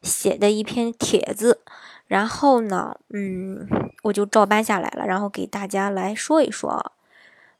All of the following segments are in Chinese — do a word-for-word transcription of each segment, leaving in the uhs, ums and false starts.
写的一篇帖子，然后呢，嗯，我就照搬下来了，然后给大家来说一说啊。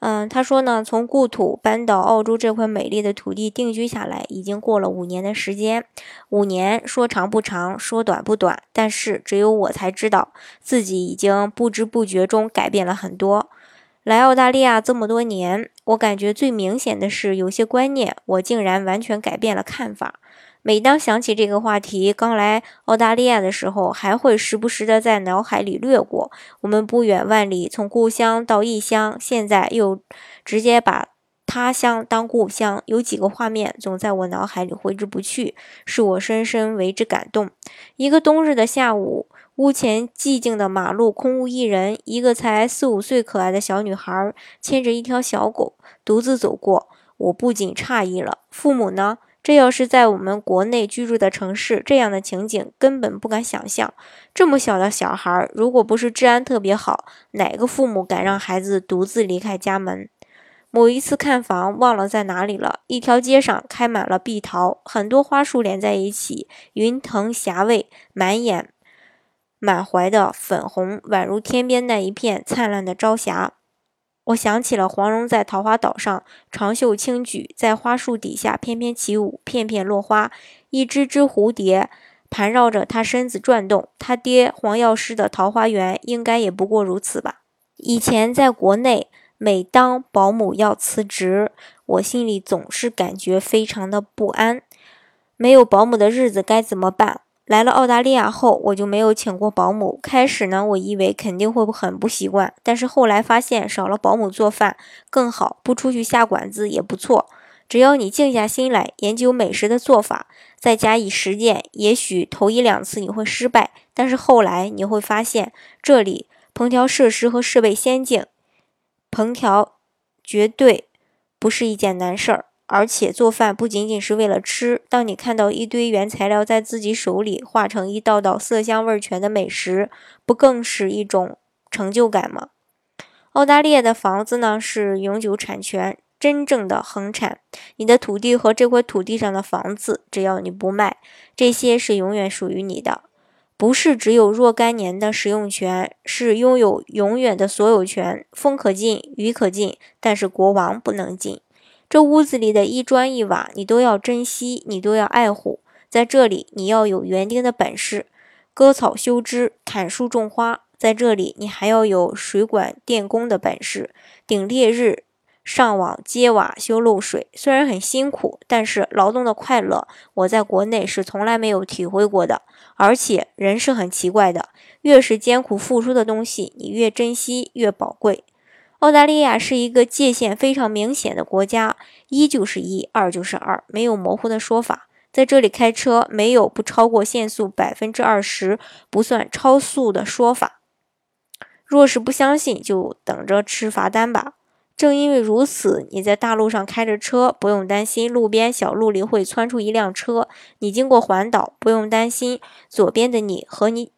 嗯，他说呢，从故土搬到澳洲这块美丽的土地定居下来，已经过了五年的时间。五年说长不长，说短不短，但是只有我才知道，自己已经不知不觉中改变了很多。来澳大利亚这么多年，我感觉最明显的是，有些观念我竟然完全改变了看法。每当想起这个话题，刚来澳大利亚的时候，还会时不时的在脑海里掠过。我们不远万里，从故乡到异乡，现在又直接把他乡当故乡，有几个画面总在我脑海里挥之不去，使我深深为之感动。一个冬日的下午，屋前寂静的马路空无一人，一个才四五岁可爱的小女孩牵着一条小狗独自走过，我不仅诧异了，父母呢？这要是在我们国内居住的城市，这样的情景根本不敢想象。这么小的小孩，如果不是治安特别好，哪个父母敢让孩子独自离开家门？某一次看房，忘了在哪里了，一条街上开满了碧桃，很多花束连在一起，云腾霞蔚，满眼满怀的粉红，宛如天边那一片灿烂的朝霞。我想起了黄蓉在桃花岛上，长袖轻举，在花树底下翩翩起舞，片片落花，一只只蝴蝶盘绕着她身子转动。她爹黄药师的桃花源应该也不过如此吧。以前在国内，每当保姆要辞职，我心里总是感觉非常的不安，没有保姆的日子该怎么办？来了澳大利亚后，我就没有请过保姆。开始呢，我以为肯定会很不习惯，但是后来发现少了保姆做饭更好，不出去下馆子也不错。只要你静下心来研究美食的做法，再加以实践，也许头一两次你会失败，但是后来你会发现，这里烹调设施和设备先进，烹调绝对不是一件难事儿。而且做饭不仅仅是为了吃，当你看到一堆原材料在自己手里化成一道道色香味全的美食，不更是一种成就感吗？澳大利亚的房子呢，是永久产权，真正的恒产。你的土地和这块土地上的房子，只要你不卖，这些是永远属于你的。不是只有若干年的使用权，是拥有永远的所有权。风可进，雨可进，但是国王不能进。这屋子里的一砖一瓦，你都要珍惜，你都要爱护。在这里，你要有园丁的本事，割草修枝，砍树种花。在这里，你还要有水管电工的本事，顶烈日上网揭瓦修漏水。虽然很辛苦，但是劳动的快乐，我在国内是从来没有体会过的。而且人是很奇怪的，越是艰苦付出的东西，你越珍惜，越宝贵。澳大利亚是一个界限非常明显的国家，一就是一，二就是二，没有模糊的说法。在这里开车没有不超过限速 百分之二十 不算超速的说法，若是不相信就等着吃罚单吧。正因为如此，你在大路上开着车，不用担心路边小路里会窜出一辆车，你经过环岛，不用担心左边的你和你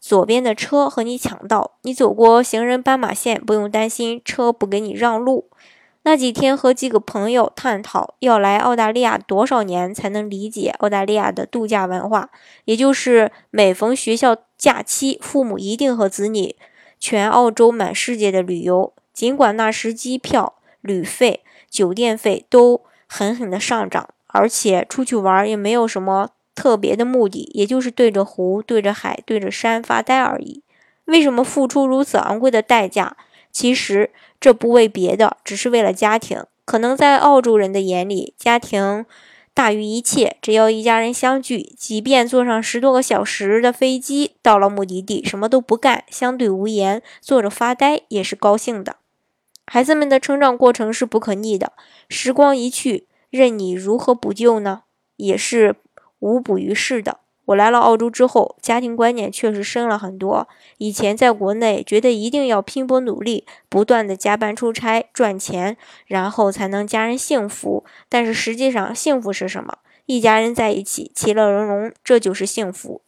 左边的车和你抢道，你走过行人斑马线，不用担心车不给你让路。那几天和几个朋友探讨，要来澳大利亚多少年才能理解澳大利亚的度假文化，也就是每逢学校假期，父母一定和子女全澳洲满世界的旅游，尽管那时机票、旅费、酒店费都狠狠的上涨，而且出去玩也没有什么特别的目的，也就是对着湖、对着海、对着山发呆而已。为什么付出如此昂贵的代价？其实这不为别的，只是为了家庭。可能在澳洲人的眼里，家庭大于一切，只要一家人相聚，即便坐上十多个小时的飞机，到了目的地什么都不干，相对无言，坐着发呆也是高兴的。孩子们的成长过程是不可逆的，时光一去，任你如何补救呢，也是无补于事的。我来了澳洲之后，家庭观念确实深了很多。以前在国内觉得一定要拼搏努力，不断的加班出差赚钱，然后才能家人幸福。但是实际上幸福是什么？一家人在一起其乐融融，这就是幸福。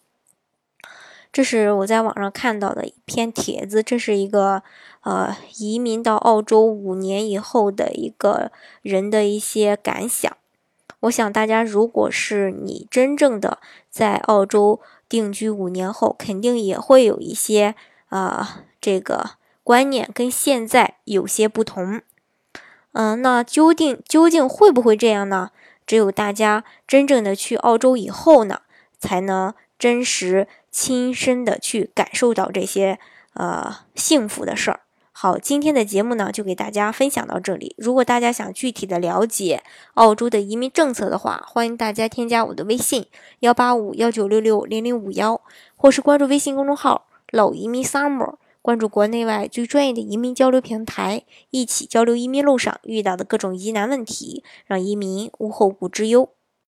这是我在网上看到的一篇帖子，这是一个呃移民到澳洲五年以后的一个人的一些感想。我想大家如果是你真正的在澳洲定居五年后，肯定也会有一些呃这个观念跟现在有些不同。嗯、呃，那究竟究竟会不会这样呢？只有大家真正的去澳洲以后呢，才能真实亲身的去感受到这些呃幸福的事儿。好，今天的节目呢就给大家分享到这里。如果大家想具体的了解澳洲的移民政策的话，欢迎大家添加我的微信一八五一九六六零零五一，或是关注微信公众号老移民 Summer， 关注国内外最专业的移民交流平台，一起交流移民路上遇到的各种疑难问题，让移民无后顾之忧。